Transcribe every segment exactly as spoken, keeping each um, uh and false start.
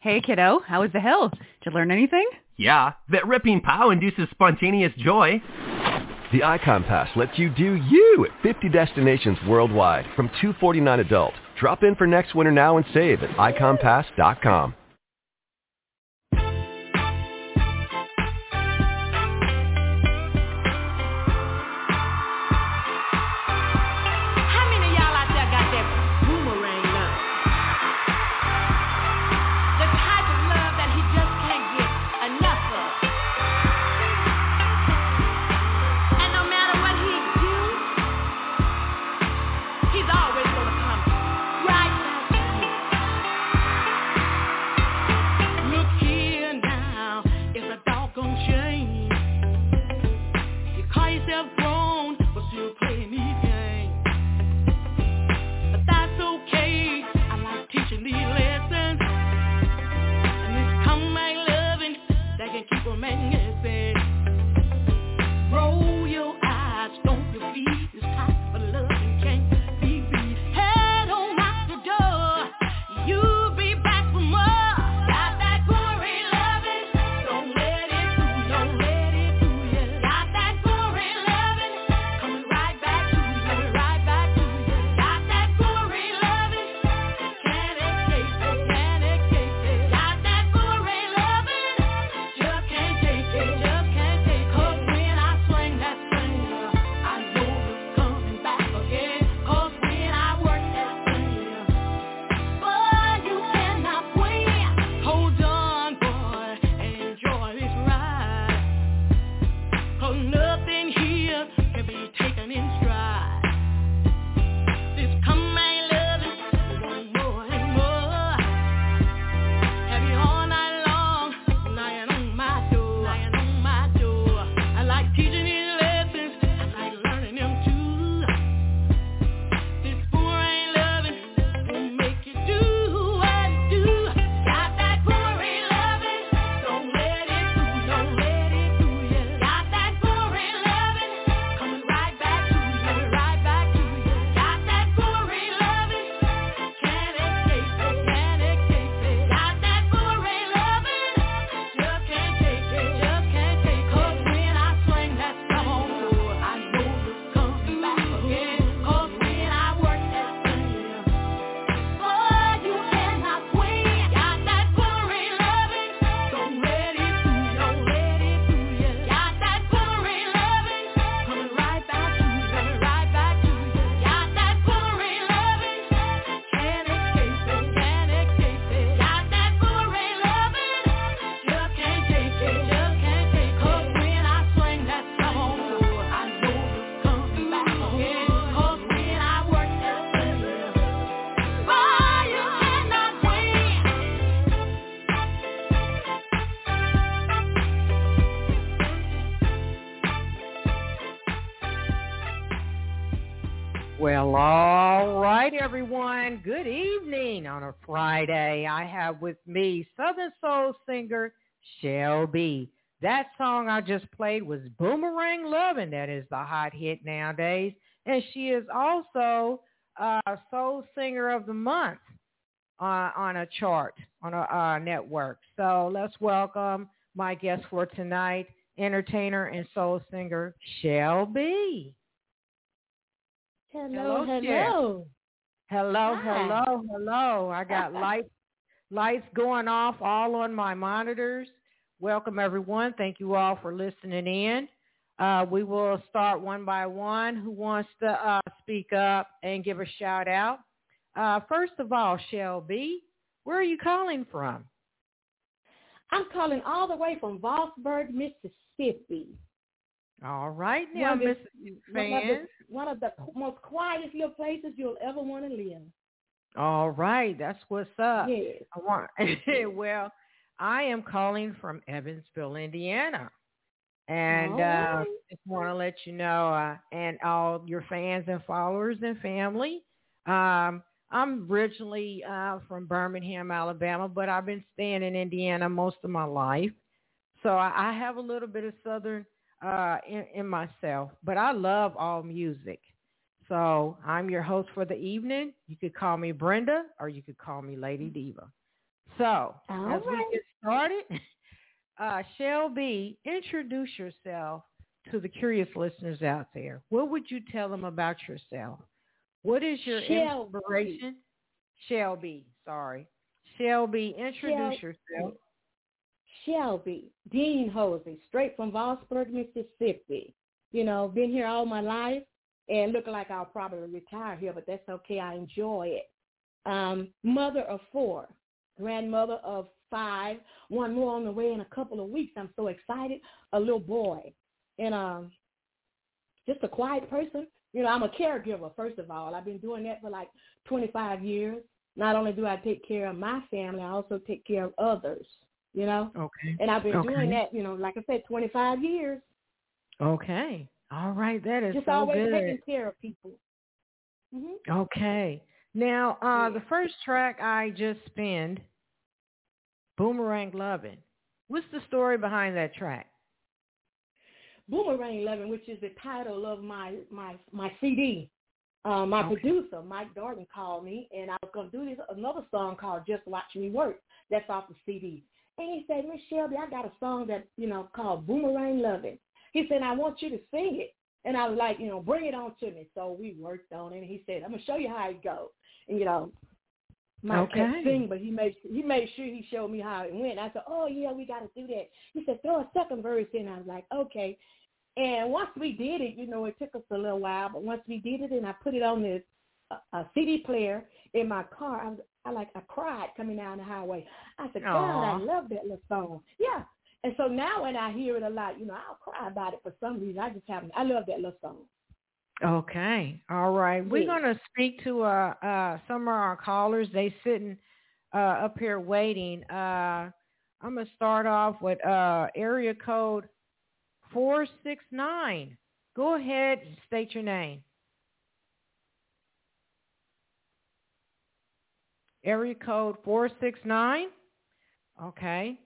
Hey, kiddo, how was the hill? Did you learn anything? Yeah, that ripping pow induces spontaneous joy. The Icon Pass lets you do you at fifty destinations worldwide from two forty-nine adult. Drop in for next winter now and save at icon pass dot com. Well, all right, everyone. Good evening on a Friday. I have with me Southern Soul singer Shelby. That song I just played was Boomerang Lovin'. That is the hot hit nowadays. And she is also a uh, Soul Singer of the Month uh, on a chart, on a uh, network. So let's welcome my guest for tonight, entertainer and soul singer Shelby. Hello, hello, hello. Hello, Hi. hello, hello. I got lights, lights going off all on my monitors. Welcome, everyone. Thank you all for listening in. Uh, we will start one by one. Who wants to uh, speak up and give a shout out? Uh, first of all, Shelby, where are you calling from? I'm calling all the way from Vosburg, Mississippi. All right now, Miss Fans. One of the most quietest little places you'll ever want to live. All right. That's what's up. Yes. I want, well, I am calling from Evansville, Indiana. And I right. uh, just want to let you know, uh, and all your fans and followers and family, um, I'm originally uh, from Birmingham, Alabama, but I've been staying in Indiana most of my life. So I, I have a little bit of Southern Uh, in, in myself, but I love all music. So I'm your host for the evening. You could call me Brenda or you could call me Lady Diva. So All as right. we get started, uh, Shelby, introduce yourself to the curious listeners out there. What would you tell them about yourself? What is your Shelby. inspiration? Shelby, sorry. Shelby, introduce Shelby. yourself. Shelby Dean Hosey, straight from Vosburg, Mississippi. You know, been here all my life and looking like I'll probably retire here, but that's okay. I enjoy it. Um, mother of four, grandmother of five, one more on the way in a couple of weeks. I'm so excited. A little boy. And um, just a quiet person. You know, I'm a caregiver, first of all. I've been doing that for like twenty-five years. Not only do I take care of my family, I also take care of others, you know. Okay. And I've been okay. doing that, you know, like I said, twenty-five years. Okay. All right. That is Just so always good. Taking care of people. Mm-hmm. Okay. Now, uh, yeah. the first track I just spun, Boomerang Lovin'. What's the story behind that track? Boomerang Lovin', which is the title of my my, my C D. Uh, my okay. producer, Mike Darden, called me, and I was going to do this another song called Just Watch Me Work. That's off the C D. And he said, Miss Shelby, I got a song that, you know, called Boomerang Lovin'. He said, I want you to sing it. And I was like, you know, bring it on to me. So we worked on it, and he said, I'm going to show you how it goes. And, you know, Mike okay. can't sing, but he made he made sure he showed me how it went. I said, oh, yeah, we got to do that. He said, throw a second verse in. I was like, okay. And once we did it, you know, it took us a little while, but once we did it and I put it on this uh, C D player in my car, I, was, I like I cried coming down the highway. I said, God, Aww. I love that little song. Yeah. And so now when I hear it a lot, you know, I'll cry about it for some reason. I just haven't. I love that little song. Okay. All right. Yes. We're going to speak to uh, uh, some of our callers. They sitting uh, up here waiting. Uh, I'm going to start off with uh, area code four six nine. Go ahead and state your name. Area code four six nine. Okay.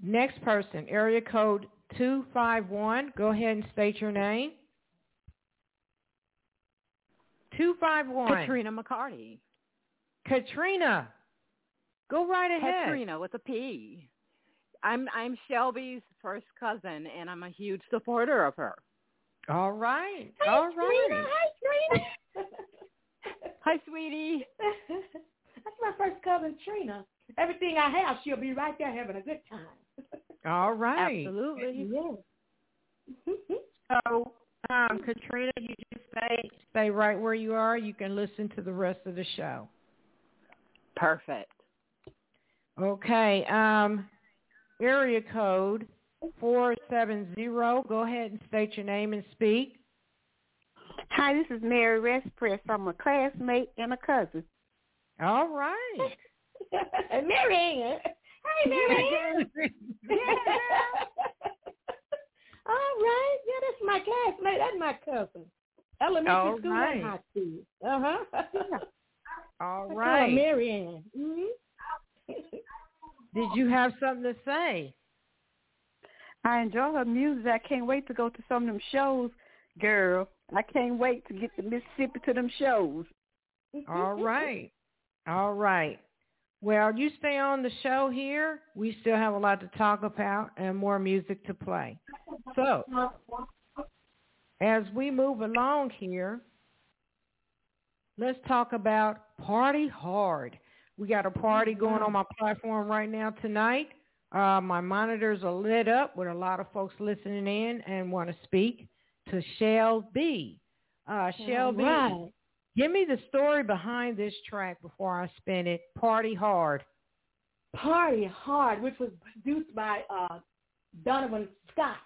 Next person, area code two five one. Go ahead and state your name. two five one. Katrina McCarty. Katrina. Go right ahead. Katrina with a P. I'm I'm Shelby's first cousin, and I'm a huge supporter of her. All right. Hi, All right. Trina. Hi, Trina. Hi, sweetie. That's my first cousin, Trina. Everything I have, she'll be right there having a good time. All right. Absolutely. Yeah. So, um, Katrina, you just stay, stay right where you are. You can listen to the rest of the show. Perfect. Okay. Um, area code four seven zero. Go ahead and state your name and speak. Hi, this is Mary Respress. I'm a classmate and a cousin. All right. Mary. Hi, Mary. Yeah. All right. Yeah, that's my classmate. That's my cousin. Elementary All school right. and high school. Uh-huh. Yeah. All right. Mary Ann. Mm-hmm. Did you have something to say? I enjoy her music. I can't wait to go to some of them shows, girl. I can't wait to get to Mississippi to them shows. All right. All right. Well, you stay on the show here. We still have a lot to talk about and more music to play. So, as we move along here, let's talk about Party Hard. We got a party going on my platform right now tonight. Uh, my monitors are lit up with a lot of folks listening in and want to speak to Shelby. Uh, Shelby. Right. Give me the story behind this track before I spin it, Party Hard. Party Hard, which was produced by uh, Donovan Scott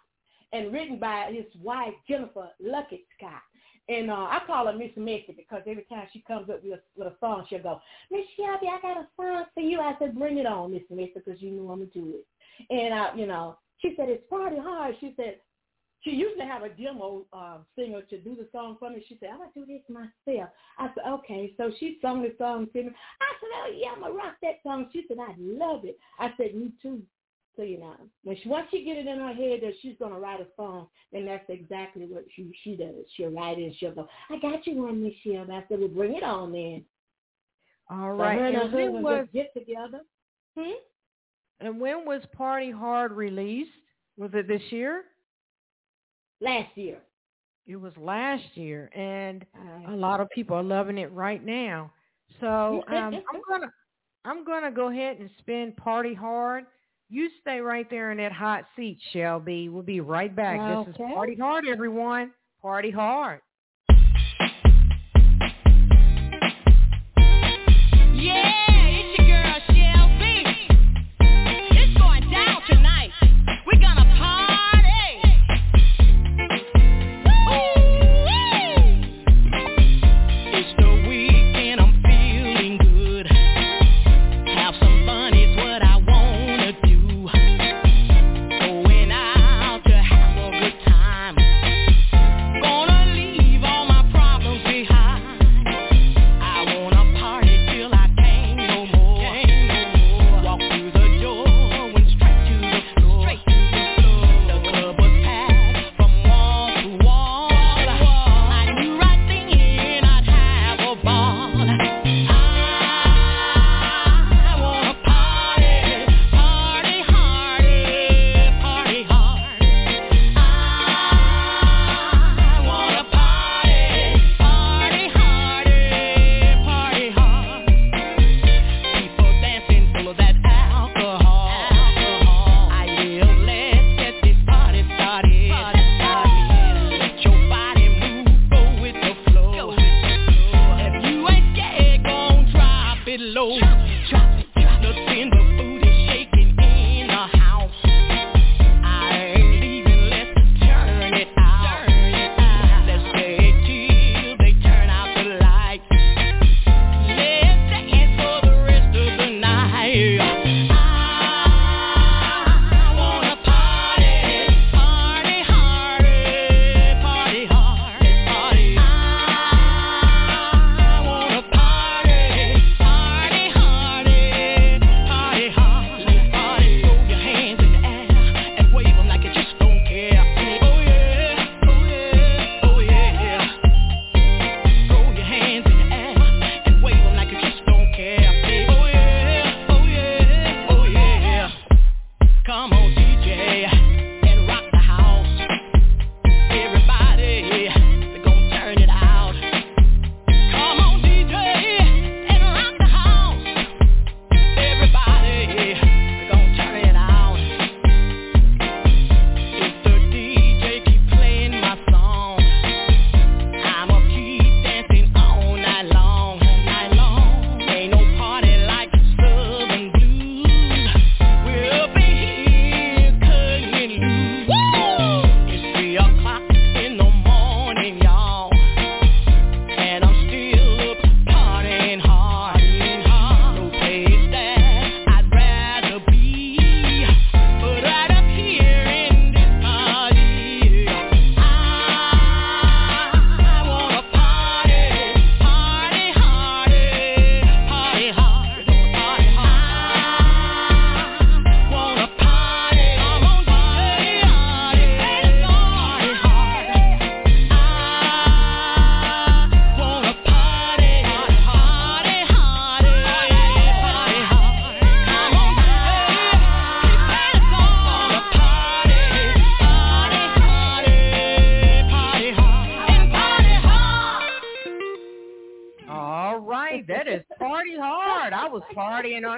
and written by his wife, Jennifer Luckett Scott. And uh, I call her Miss Messy because every time she comes up with a, with a song, she'll go, Miss Shelby, I got a song for you. I said, bring it on, Miss Messy, because you know I'm going to do it. And, I, you know, she said, it's Party Hard. She said, she used to have a demo uh, singer to do the song for me. She said, I'm going to do this myself. I said, okay. So she sung the song to me. I said, oh, yeah, I'm going to rock that song. She said, I love it. I said, me too. So, you know, when she, once she get it in her head that she's going to write a song, then that's exactly what she, she does. She'll write it and she'll go, I got you one, Miss Shelby. I said, well, bring it on then. All right. So her and her husband when was, get together. Hmm? And when was Party Hard released? Was it this year? Last year. It was last year, and a lot of people are loving it right now. So um, I'm gonna I'm gonna go ahead and spin Party Hard. You stay right there in that hot seat, Shelby. We'll be right back. Okay. This is Party Hard, everyone. Party Hard.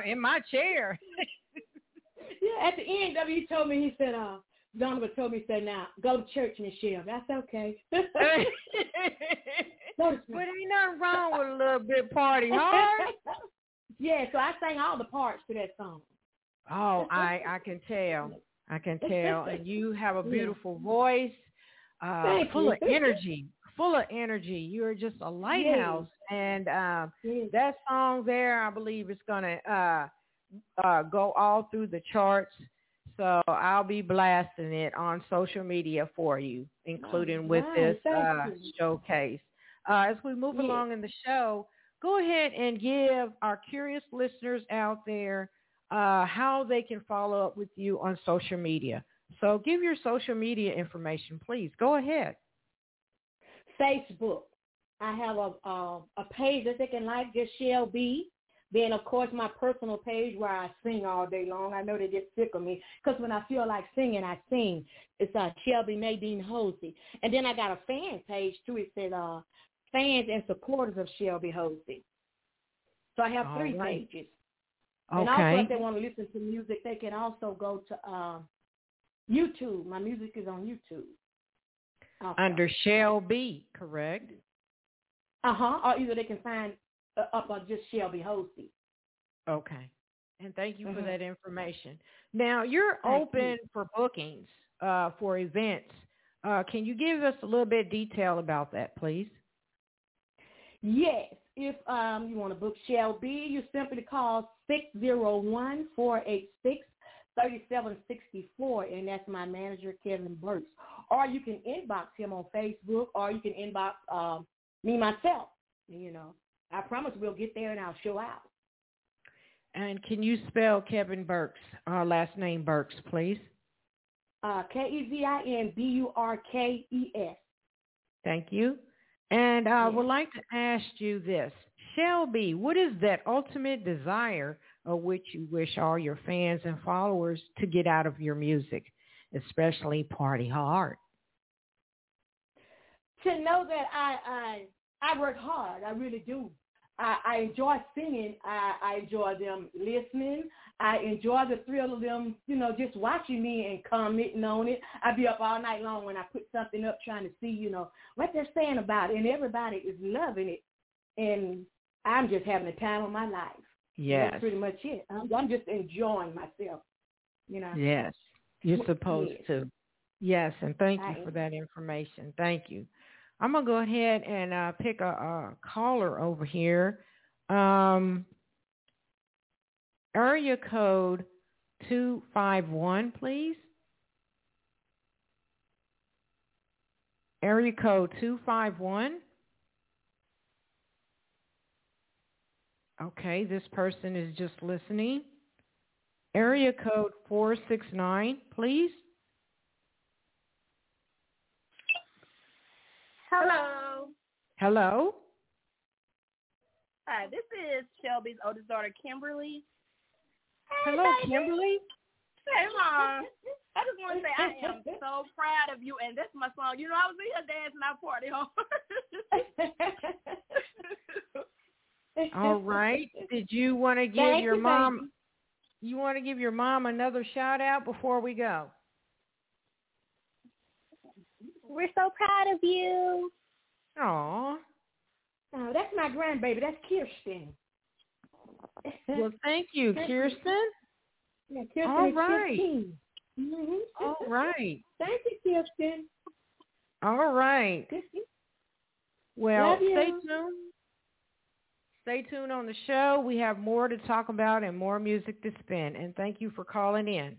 In my chair. Yeah, at the end, W told me, he said, uh, Donovan told me, he said, now, go to church, Michelle. That's okay. But ain't nothing wrong with a little bit Party Hard. Yeah, so I sang all the parts to that song. Oh, I, I can tell. I can tell. And you have a beautiful yeah. voice, uh, full you. of energy. Full of energy. You're just a lighthouse. Yes. And um, yes. that song there, I believe it's going to uh, uh, go all through the charts. So I'll be blasting it on social media for you, including nice. with this uh, showcase. Uh, as we move yes. along in the show, go ahead and give our curious listeners out there uh, how they can follow up with you on social media. So give your social media information, please. Go ahead. Facebook. I have a, a a page that they can like, just Shelby Then, of course, my personal page where I sing all day long. I know they get sick of me because when I feel like singing, I sing. It's uh, Shelby Nadine Hosey. And then I got a fan page, too. It said uh, fans and supporters of Shelby Hosey. So I have all three right. pages. Okay. And also, if they want to listen to music, they can also go to uh, YouTube. My music is on YouTube. Also. Under Shelby, correct? Uh-huh. Or either they can find Uh, up on just Shelby Hosey. Okay. And thank you mm-hmm. for that information. Now, you're thank open you. for bookings uh, for events. Uh, can you give us a little bit of detail about that, please? Yes. If um, you want to book Shelby, you simply call six oh one, four eight six, three seven six four, and that's my manager, Kevin Burks. Or you can inbox him on Facebook, or you can inbox um, me, myself, you know. I promise we'll get there and I'll show out. And can you spell Kevin Burks, uh, last name Burks, please? Uh, K E V I N B U R K E S. Thank you. And I uh, yes. would like to ask you this. Shelby, what is that ultimate desire of which you wish all your fans and followers to get out of your music, especially Party Hard? To know that I... I I work hard. I really do. I, I enjoy singing. I, I enjoy them listening. I enjoy the thrill of them, you know, just watching me and commenting on it. I be up all night long when I put something up trying to see, you know, what they're saying about it. And everybody is loving it. And I'm just having the time of my life. Yes. That's pretty much it. I'm, I'm just enjoying myself, you know. Yes. You're supposed yes. to. Yes. And thank you I for am. that information. Thank you. I'm going to go ahead and uh, pick a, a caller over here. Um, area code two five one, please. Area code two five one. Okay, this person is just listening. Area code four six nine, please. Hello. Hello. Hi, this is Shelby's oldest daughter, Kimberly. Hey, hello, baby. Kimberly. Hey, Mom. I just want to say I am so proud of you, and that's my song. You know, I was in your dance and I party hard. All right. Did you want to give Thank your you, mom? Baby. You want to give your mom another shout out before we go? We're so proud of you. Aw. Oh, that's my grandbaby. That's Kirsten. Well, thank you, Kirsten. Yeah, Kirsten All right. Mm-hmm. All right. Thank you, Kirsten. All right. Well, stay tuned. Stay tuned on the show. We have more to talk about and more music to spin. And thank you for calling in.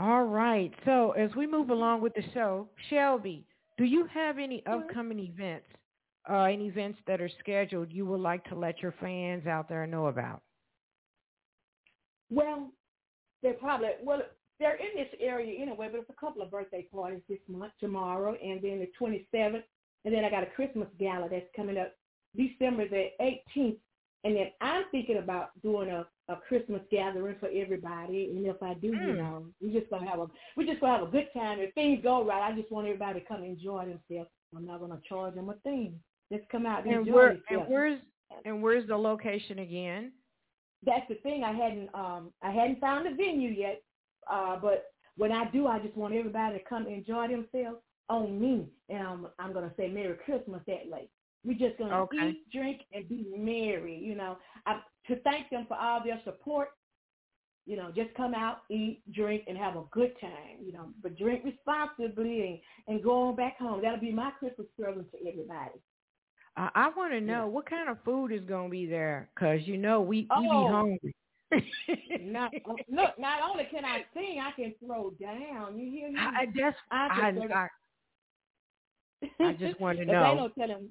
All right. So as we move along with the show, Shelby, do you have any upcoming events, uh, any events that are scheduled you would like to let your fans out there know about? Well, they're probably, well, they're in this area anyway, but it's a couple of birthday parties this month, tomorrow, and then the twenty-seventh. And then I got a Christmas gala that's coming up December the eighteenth. And then I'm thinking about doing a, a Christmas gathering for everybody. And if I do, mm. you know, we just gonna have a we just gonna have a good time. If things go right, I just want everybody to come enjoy themselves. I'm not gonna charge them a thing. Just come out and, and enjoy where, yourself. And where's and where's the location again? That's the thing. I hadn't um I hadn't found a venue yet. Uh, but when I do, I just want everybody to come enjoy themselves on me. And I'm I'm gonna say Merry Christmas that way. We're just going to okay. eat, drink, and be merry, you know. I, to thank them for all their support, you know, just come out, eat, drink, and have a good time, you know. But drink responsibly and, and go on back home. That'll be my Christmas present to everybody. Uh, I want to know yeah. what kind of food is going to be there because, you know, we, we oh. be hungry. not, look, not only can I sing, I can throw down. You hear me? I, that's, I, I, I, I just want to know. They don't tell them.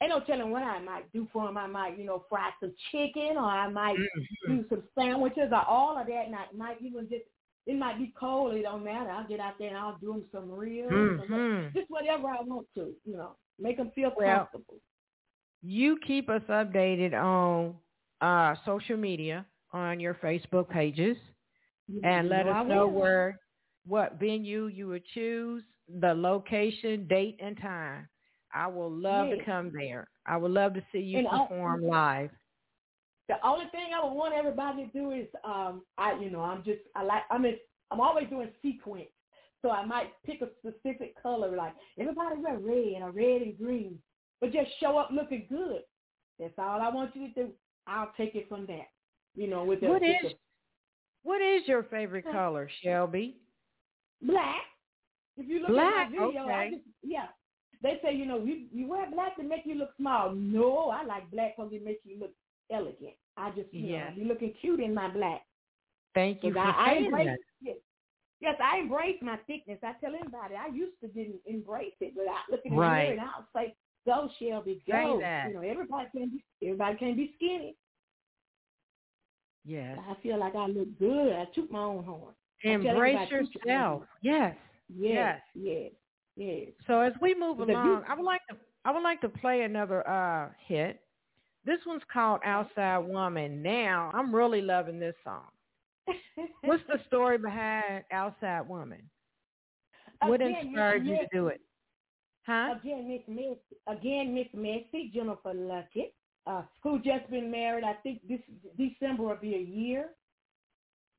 Ain't no telling what I might do for them. I might, you know, fry some chicken, or I might mm-hmm. do some sandwiches, or all of that. And I might even just, it might be cold. It don't matter. I'll get out there and I'll do them some real, mm-hmm. just whatever I want to, you know, make them feel well, comfortable. you keep us updated on uh, social media, on your Facebook pages, and let us know where, what venue you would choose, the location, date, and time. I will love yes. to come there. I would love to see you and perform I, live. The only thing I would want everybody to do is, um, I, you know, I'm just, I like, I'm in, I'm always doing sequins, so I might pick a specific color, like everybody wear red or red and green, but just show up looking good. That's all I want you to do. I'll take it from that. You know, with the, what is with the, what is your favorite color, Shelby? Black. If you look black, at my video, okay. I just, yeah. They say, you know, you, you wear black to make you look small. No, I like black because it makes you look elegant. I just, you yes. know, you're looking cute in my black. Thank you for I, saying I embrace, that. Yes, yes, I embrace my thickness. I tell anybody, I used to didn't embrace it, but I look in the mirror right. and I'll say, go, Shelby, go. You know, everybody can be, everybody can be skinny. Yes. I feel like I look good. I took my own horn. Embrace yourself. Yes. Yes. Yes. Yes. Yes. So as we move along, I would like to I would like to play another uh, hit. This one's called Outside Woman. Now, I'm really loving this song. What's the story behind Outside Woman? What again, inspired you to do it? Huh? Again, Miss Messy, again, Miss Messy, Jennifer Luckett, uh, who just been married. I think this December will be a year.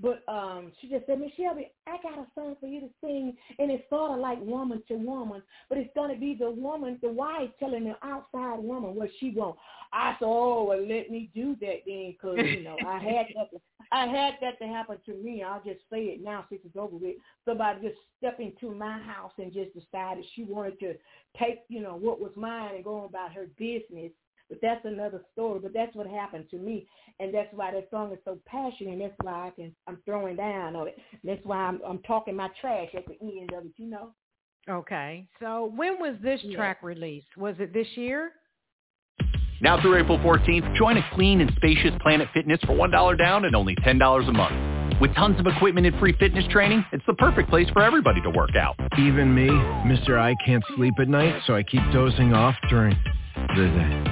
But um, she just said, Miss Shelby, I got a song for you to sing, and it's sort of like woman to woman, but it's going to be the woman, the wife telling the outside woman what she wants. I said, oh, well, let me do that then, because, you know, I had that to, I had that to happen to me. I'll just say it now since it's over with. Somebody just stepped into my house and just decided she wanted to take, you know, what was mine and go about her business. But that's another story. But that's what happened to me, and that's why that song is so passionate. And that's why I can I'm throwing down on it. That's why I'm I'm talking my trash at the end of it. You know. Okay. So when was this yeah. track released? Was it this year? Now through April fourteenth, join a clean and spacious Planet Fitness for one dollar down and only ten dollars a month. With tons of equipment and free fitness training, it's the perfect place for everybody to work out. Even me, Mister I can't sleep at night, so I keep dozing off during the day.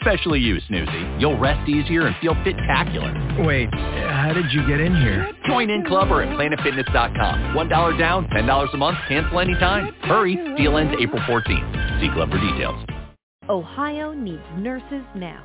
Especially you, Snoozy. You'll rest easier and feel fit-tacular. Wait, how did you get in here? Join in club or at planet fitness dot com. one dollar down, ten dollars a month, cancel anytime. Hurry, deal ends April fourteenth. See club for details. Ohio needs nurses now.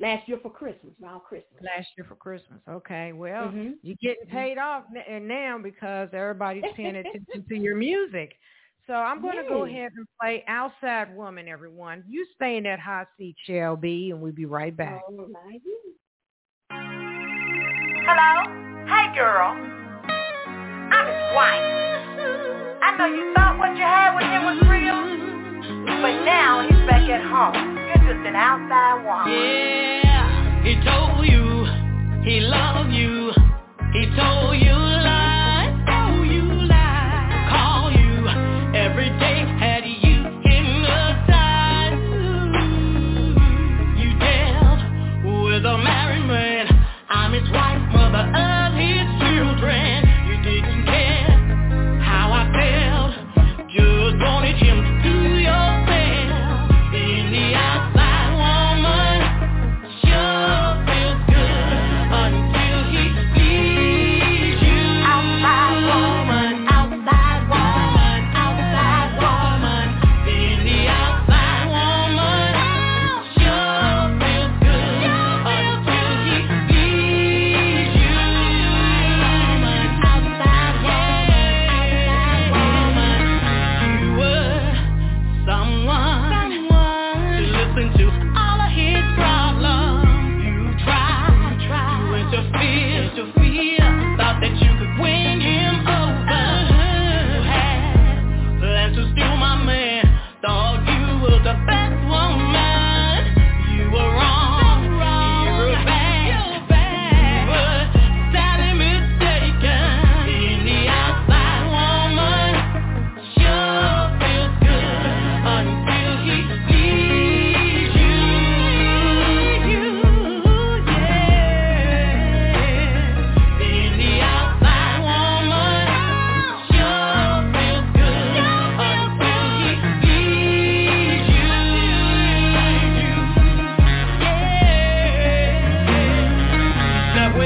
Last year for Christmas, around Christmas. Last year for Christmas. Okay, well, mm-hmm. you're getting paid off and now because everybody's paying attention to your music. So I'm going Yay. to go ahead and play Outside Woman, everyone. You stay in that hot seat, Shelby, and we'll be right back. All right. Hello? Hey, girl. I'm his wife. I know you thought what you had with him was real, but now he's back at home. Just an outside woman. Yeah, he told you he loved you. He told you lies, told you lies. Call you every day, had you hypnotized. You dealt with a married man. I'm his wife, mother of his children. You didn't care how I felt. Just wanted him to do your thing. Outside woman sure feels good until he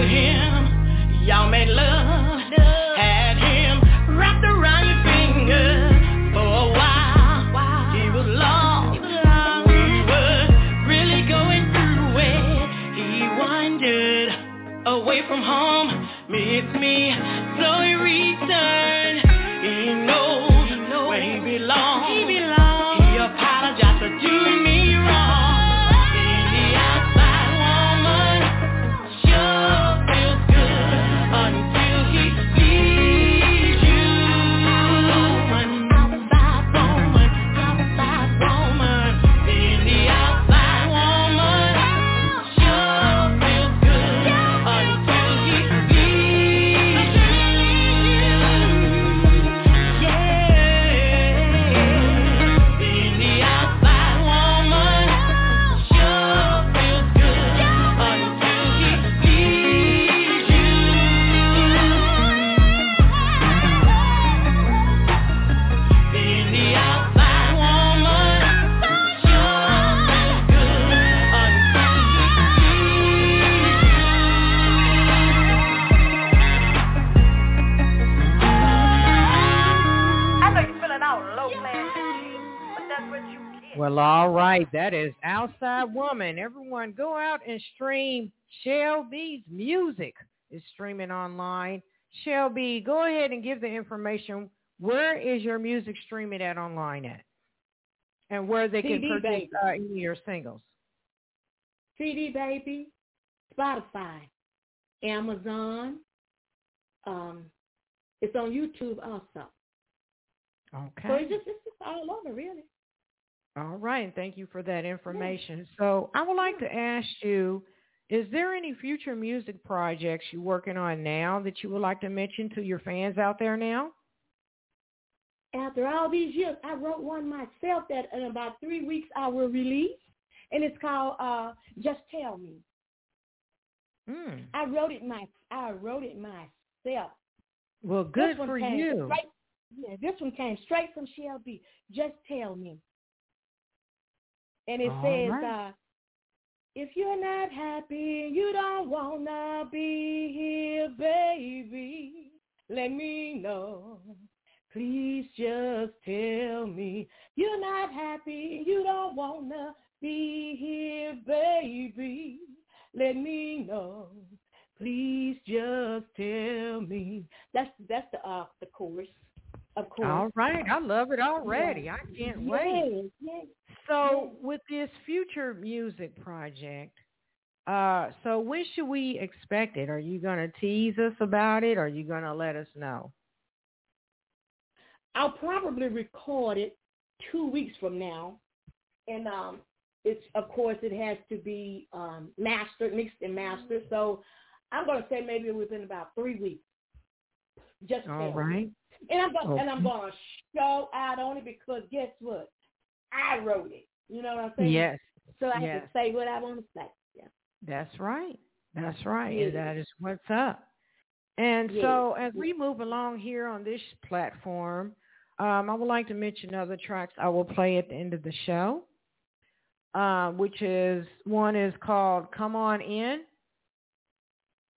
him. Y'all made love, had him wrapped around your finger for a while. Wow. He was lost. He was lost. We were really going through it. He wandered away from home, missed me, so he returned. He knows, he knows where he belongs. He belongs. He apologized for doing me wrong. Well, all right. That is Outside Woman. Everyone go out and stream Shelby's music. It's streaming online. Shelby, go ahead and give the information. Where is your music streaming at online at? And where they can purchase uh, your singles? C D Baby, Spotify, Amazon. Um, it's on YouTube also. Okay. So it's just, it's just all over, really. All right, and thank you for that information. So I would like to ask you, is there any future music projects you're working on now that you would like to mention to your fans out there now? After all these years, I wrote one myself that in about three weeks I will release, and it's called uh, Just Tell Me. Mm. I wrote it my I wrote it myself. Well, good for you. Straight, yeah, this one came straight from Shelby. Just Tell Me. And it All says, right. uh, if you're not happy, you don't want to be here, baby. Let me know. Please just tell me. You're not happy, you don't want to be here, baby. Let me know. Please just tell me. That's that's the, uh, the chorus. Of course. All right. I love it already. Yeah. I can't yeah. wait. Yeah. So with this future music project, uh, so when should we expect it? Are you going to tease us about it? Or are you going to let us know? I'll probably record it two weeks from now. And um, it's, of course, it has to be um, mastered, mixed and mastered. So I'm going to say maybe within about three weeks. Just All right. Me. And I'm going, okay. and I'm going to show out on it because guess what? I wrote it. You know what I'm saying? Yes. So I yes. have to say what I want to say. Yeah. That's right. That's right. Yes. And that is what's up. And yes. so as we move along here on this platform, um, I would like to mention other tracks I will play at the end of the show, uh, which is one is called Come On In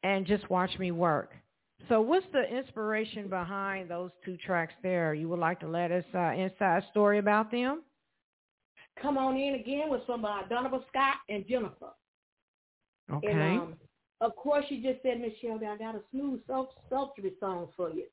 and Just Watch Me Work. So what's the inspiration behind those two tracks there? You would like to let us uh, inside story about them? Come On In again with some uh, Donovan Scott and Jennifer. Okay. And, um, of course, she just said, Miss Shelby, I got a smooth, sultry song for you.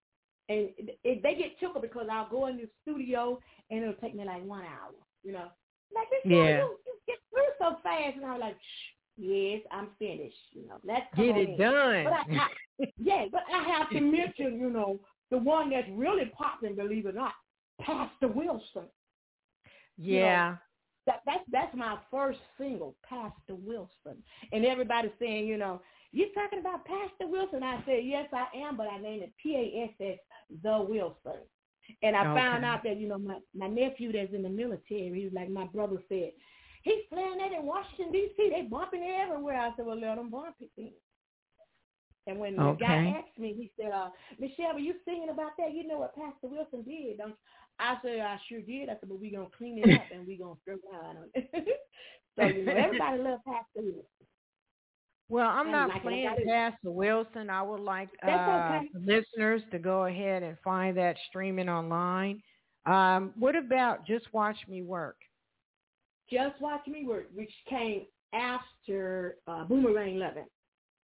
And it, it, they get tickled because I'll go in the studio and it'll take me like one hour, you know. Like, this yeah. you, you get through so fast. And I'm like, shh. Yes, I'm finished. You know, let's get it in. done. But I, I, yeah, but I have to mention, you know, the one that's really popping, believe it or not, Pass the Wilson. Yeah, you know, that that's that's my first single, Pass the Wilson, and everybody's saying, you know, you're talking about Pass the Wilson. I said, yes, I am, but I named it P A S S the Wilson, and I okay. found out that you know my my nephew that's in the military, he was like my brother said. He's playing that in Washington, D C They bumping it everywhere. I said, well, let them bump it then. And when okay. the guy asked me, he said, uh, Michelle, were you singing about that? You know what Pastor Wilson did, don't you? I said, I sure did. I said, but we're going to clean it up and we're going to throw it on it. So, you know, everybody loves Pastor Wilson. Well, I'm not like playing Pass the Wilson. I would like uh, okay. listeners to go ahead and find that streaming online. Um, what about Just Watch Me Work? Just Watch Me Work, which came after uh, Boomerang Lovin',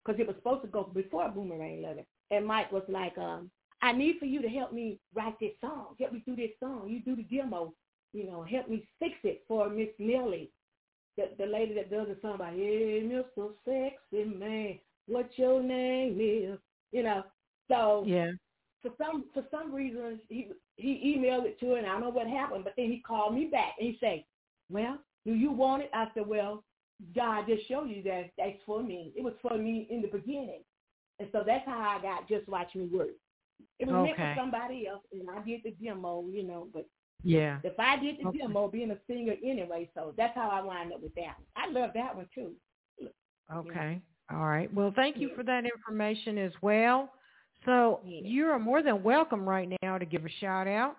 because it was supposed to go before Boomerang Lovin'. And Mike was like, um, I need for you to help me write this song. Help me do this song. You do the demo. You know, help me fix it for Miss Millie. The, the lady that does the song about, hey, Mister Sexy Man, what your name is, you know. So yeah. for some for some reason, he he emailed it to her, and I don't know what happened, but then he called me back, and he said, well, do you want it? I said, well, God just showed you that that's for me. It was for me in the beginning. And so that's how I got Just Watch Me Work. It was okay. meant for somebody else, and I did the demo, you know, but. Yeah. If I did the okay. demo, being a singer anyway, so that's how I lined up with that one. I love that one, too. Okay. Yeah. All right. Well, thank you yeah. for that information as well. So yeah. you are more than welcome right now to give a shout-out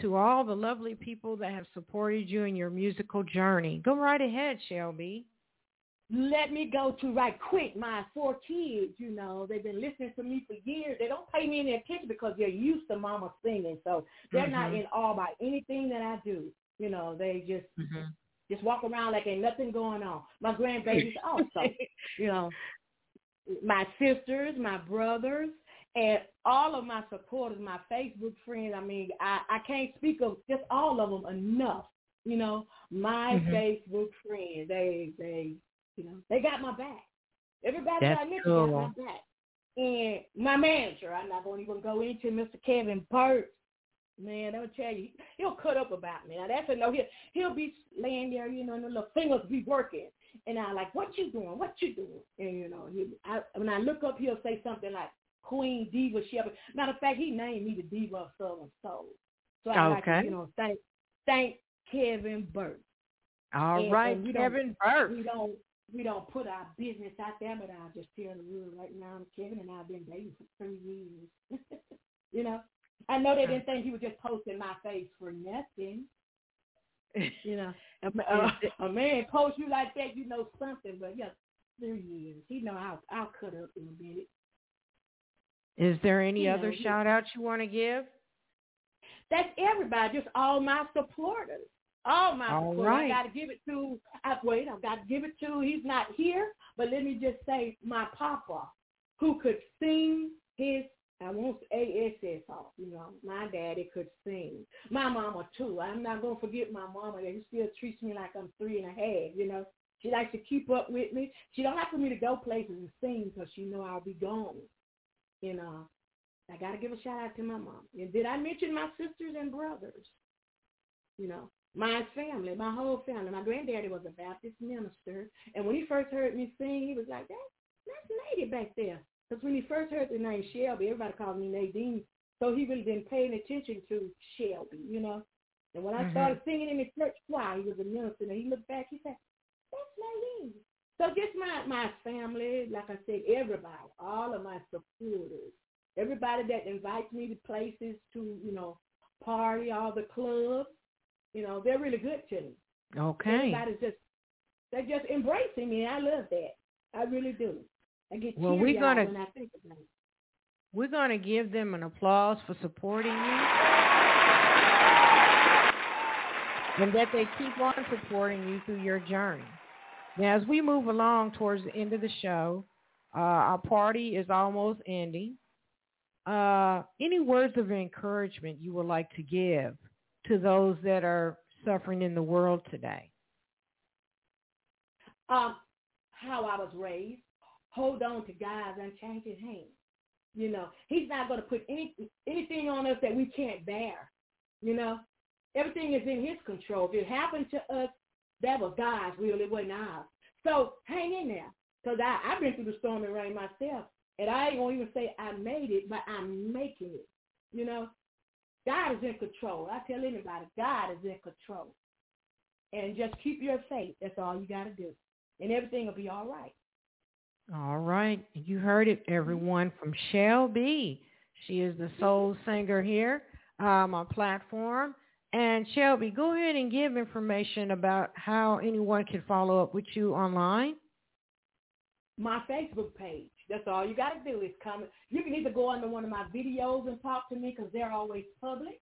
to all the lovely people that have supported you in your musical journey. Go right ahead, Shelby. Let me go to right quick my four kids, you know. They've been listening to me for years. They don't pay me any attention because they're used to mama singing. So they're mm-hmm. not in awe by anything that I do. You know, they just mm-hmm. just walk around like ain't nothing going on. My grandbabies also, you know, my sisters, my brothers, and all of my supporters, my Facebook friends. I mean, I, I can't speak of just all of them enough. You know, my mm-hmm. Facebook friends, they they – you know, they got my back. Everybody that I mentioned cool. got my back. And my manager, I'm not going to even go into Mister Kevin Burks. Man, I'll tell you, he'll cut up about me. Now, that's a no. He'll, he'll be laying there, you know, and the little fingers be working. And I'm like, what you doing? What you doing? And, you know, he, I, when I look up, he'll say something like Queen Diva Shelby. Matter of fact, he named me the Diva of Southern Soul. So I okay. like, you know, thank, thank Kevin Burks. All and, right, and Kevin Burks. We don't. We don't put our business out there, but I'll just tell the world right now, Kevin and I have been dating for three years. You know, I know they didn't think he was just posting my face for nothing. You know, a, a man posts you like that, you know something. But yeah, three years. He know I'll, I'll cut up in a minute. Is there any you other know, shout out you want to give? That's everybody, just all my supporters. Oh my God! Right. I gotta give it to. I, wait, I've got to give it to. He's not here, but let me just say, my papa, who could sing his. I won't ass off. You know, my daddy could sing. My mama too. I'm not gonna forget my mama. That he still treats me like I'm three and a half. You know, she likes to keep up with me. She don't like for me to go places and sing because she know I'll be gone. You know, I gotta give a shout out to my mom. And did I mention my sisters and brothers? You know. My family, my whole family. My granddaddy was a Baptist minister, and when he first heard me sing, he was like, that, that's Lady back there. Because when he first heard the name Shelby, everybody called me Nadine, so he really been paying attention to Shelby, you know. And when I mm-hmm. started singing in the church choir, he was a minister, and he looked back, he said, that's Nadine. So just my, my family, like I said, everybody, all of my supporters, everybody that invites me to places to, you know, party, all the clubs. You know, they're really good to me. Okay. Everybody's just, they're just embracing me. I love that. I really do. I get well, teary when I think about it. We're going to give them an applause for supporting you. And that they keep on supporting you through your journey. Now, as we move along towards the end of the show, uh, our party is almost ending. Uh, any words of encouragement you would like to give to those that are suffering in the world today? Um, how I was raised, hold on to God's unchanging hand. You know, he's not going to put any anything on us that we can't bear. You know, everything is in his control. If it happened to us, that was God's will. It wasn't ours. So hang in there, because I've been through the storm and rain myself, and I ain't going to even say I made it, but I'm making it, you know. God is in control. I tell anybody, God is in control. And just keep your faith. That's all you got to do. And everything will be all right. All right. You heard it, everyone, from Shelby. She is the soul singer here um, on platform. And Shelby, go ahead and give information about how anyone can follow up with you online. my Facebook page. That's all you got to do is comment. You can either go under one of my videos and talk to me because they're always public,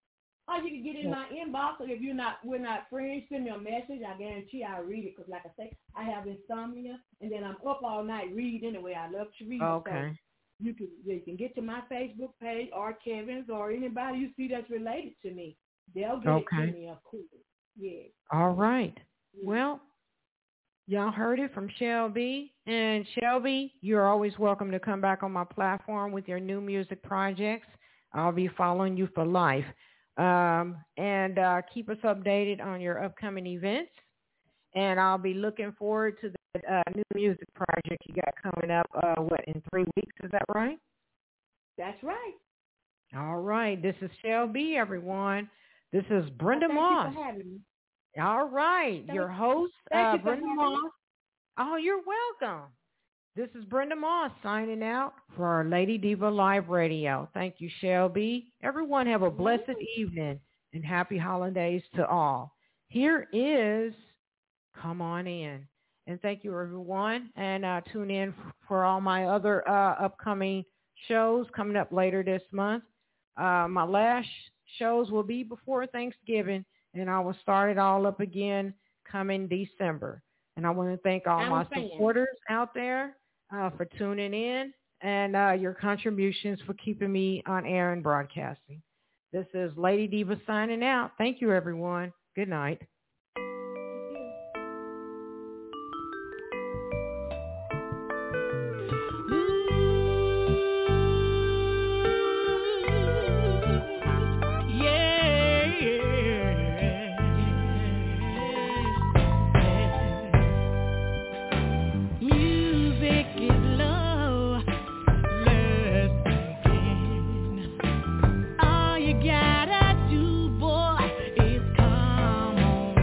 or you can get in my inbox. Or if you're not, we're not friends, send me a message. I guarantee I read it because, like I say, I have insomnia, and then I'm up all night reading anyway. I love to read. Okay. So you can you can get to my Facebook page or Kevin's or anybody you see that's related to me. They'll get okay. it to me, of course. Yeah. All right. Well, y'all heard it from Shelby. And Shelby, you're always welcome to come back on my platform with your new music projects. I'll be following you for life. Um, and uh, keep us updated on your upcoming events. And I'll be looking forward to the uh, new music project you got coming up, uh, what, in three weeks? Is that right? That's right. All right. This is Shelby, everyone. This is Brenda oh, Moss. You for having me. All right, your host, uh, you Brenda Moss. Oh, you're welcome. This is Brenda Moss signing out for our Lady Diva Live Radio. Thank you, Shelby. Everyone have a blessed evening and happy holidays to all. Here is Come On In. And thank you, everyone. And uh, tune in for all my other uh, upcoming shows coming up later this month. Uh, my last shows will be before Thanksgiving. And I will start it all up again coming December. And I want to thank all I'm my saying. supporters out there uh, for tuning in and uh, your contributions for keeping me on air and broadcasting. This is Lady Diva signing out. Thank you, everyone. Good night. Gotta do, boy, is come on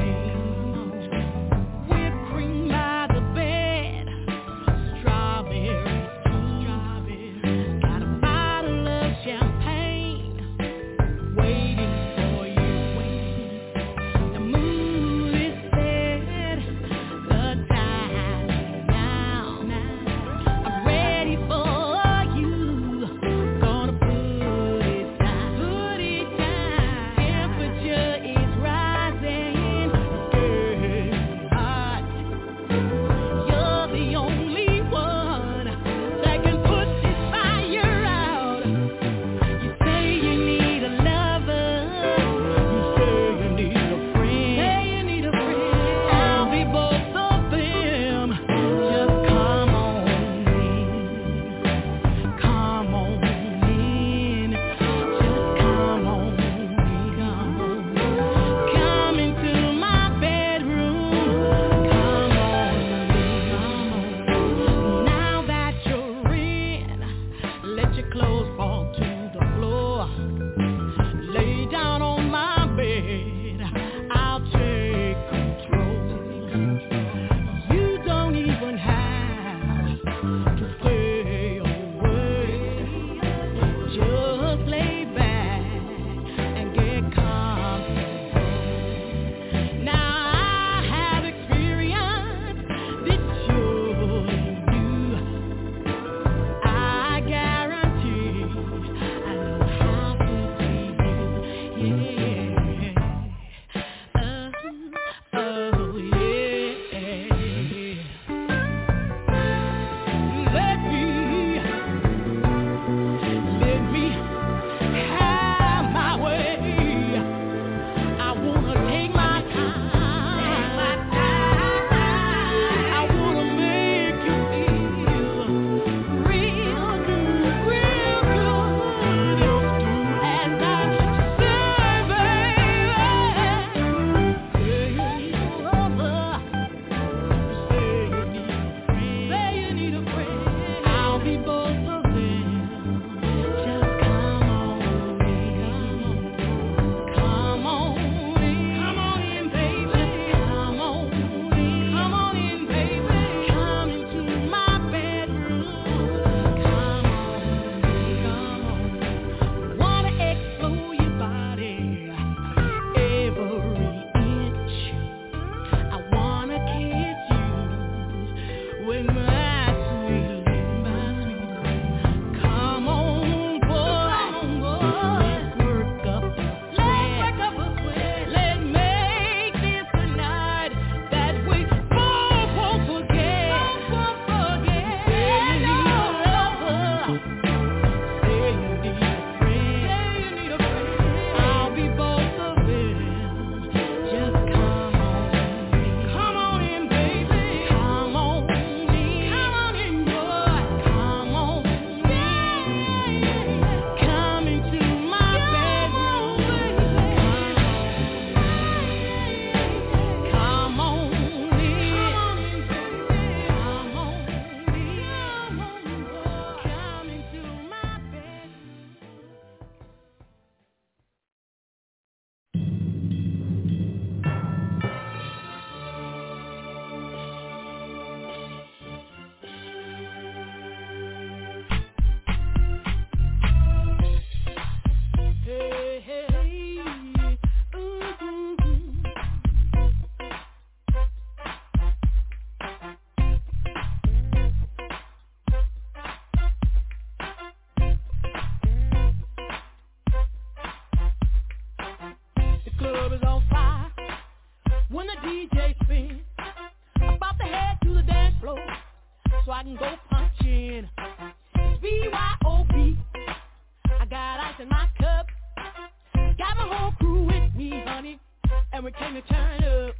Time to turn up.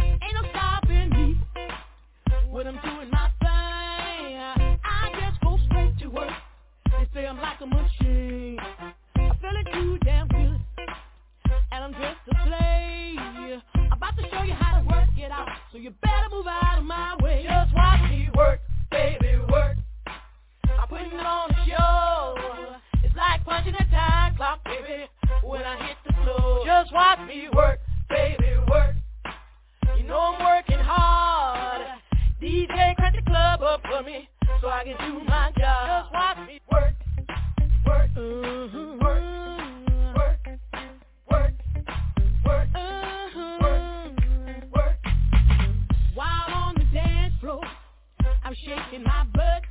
Ain't no stopping me when I'm doing my thing. I just go straight to work. They say I'm like a machine. I'm feeling too damn good, and I'm dressed to play. I'm about to show you how to work it out, so you better move out of my way. Just watch me work, baby, work. I'm putting it on the show. It's like punching a time clock, baby, when I hit the floor. Just watch me work, baby, work. You know I'm working hard. D J, crank the club up for me, so I can do my job. Just watch me work, work, mm-hmm. work, work, work, work, mm-hmm. work, work. While on the dance floor, I'm shaking my butt.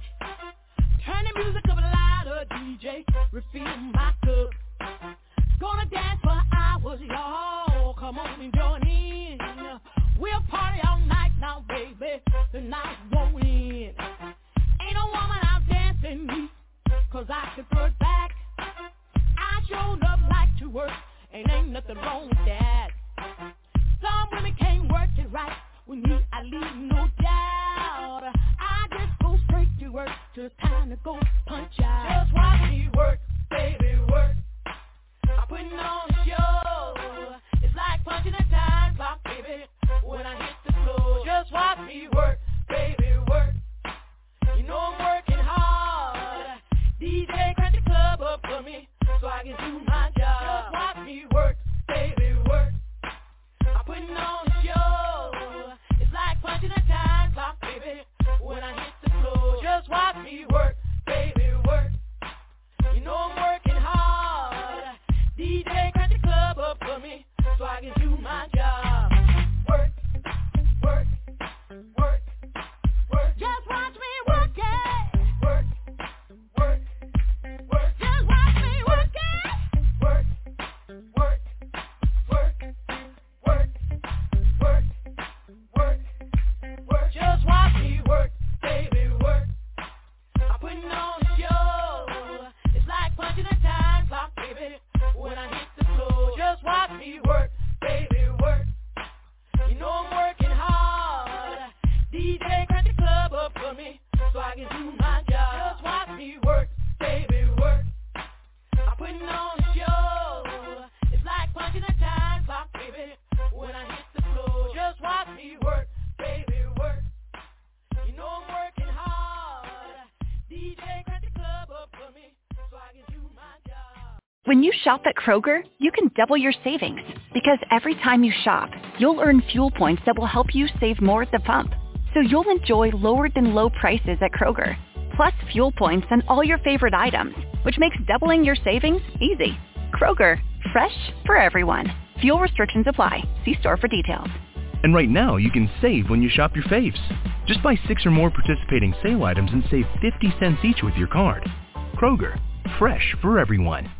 Turn the music up louder, D J, refill my cup. Gonna dance for hours, y'all. Come on and join in. We'll party all night now, baby. The night won't end. Ain't no woman out dancing me, 'cause I can put back. I showed up like to work, and ain't nothing wrong with that. Some women can't work it right. With me, I leave no doubt. I just go straight to work till it's time to go punch out. Just watch me work, baby, work. I'm putting on a show. It's like punching a time clock, baby, when I hit the floor. Just watch me work, baby, work. You know I'm working hard. D J, crank the club up for me, so I can do my job. Just watch me work, baby, work. I'm putting on a show. It's like punching a time clock, baby, when I hit the floor. Just watch me work, baby, work. You know I'm working hard. D J, crank the club up for me, so I can do my job. Work, work, work, work. Just watch me work it. Work, work, work. Just watch me work it. Work, work, work, work, work, work, work. Just watch me work, baby, work. I'm putting on a show. It's like punching a time clock, baby, when I hit the floor. Just watch me work, baby, work. You know I'm working hard. D J, crank the club up for me, so I can do my job. Just watch me work, baby, work. I'm putting on a show. It's like punching a time clock, baby, when I hit the floor. Just watch me work, baby, work. You know I'm working hard. D J, crank the club up for me, so I can do my job. When you shop at Kroger, you can double your savings, because every time you shop, you'll earn fuel points that will help you save more at the pump. So you'll enjoy lower than low prices at Kroger, plus fuel points on all your favorite items, which makes doubling your savings easy. Kroger, fresh for everyone. Fuel restrictions apply. See store for details. And right now, you can save when you shop your faves. Just buy six or more participating sale items and save fifty cents each with your card. Kroger, fresh for everyone.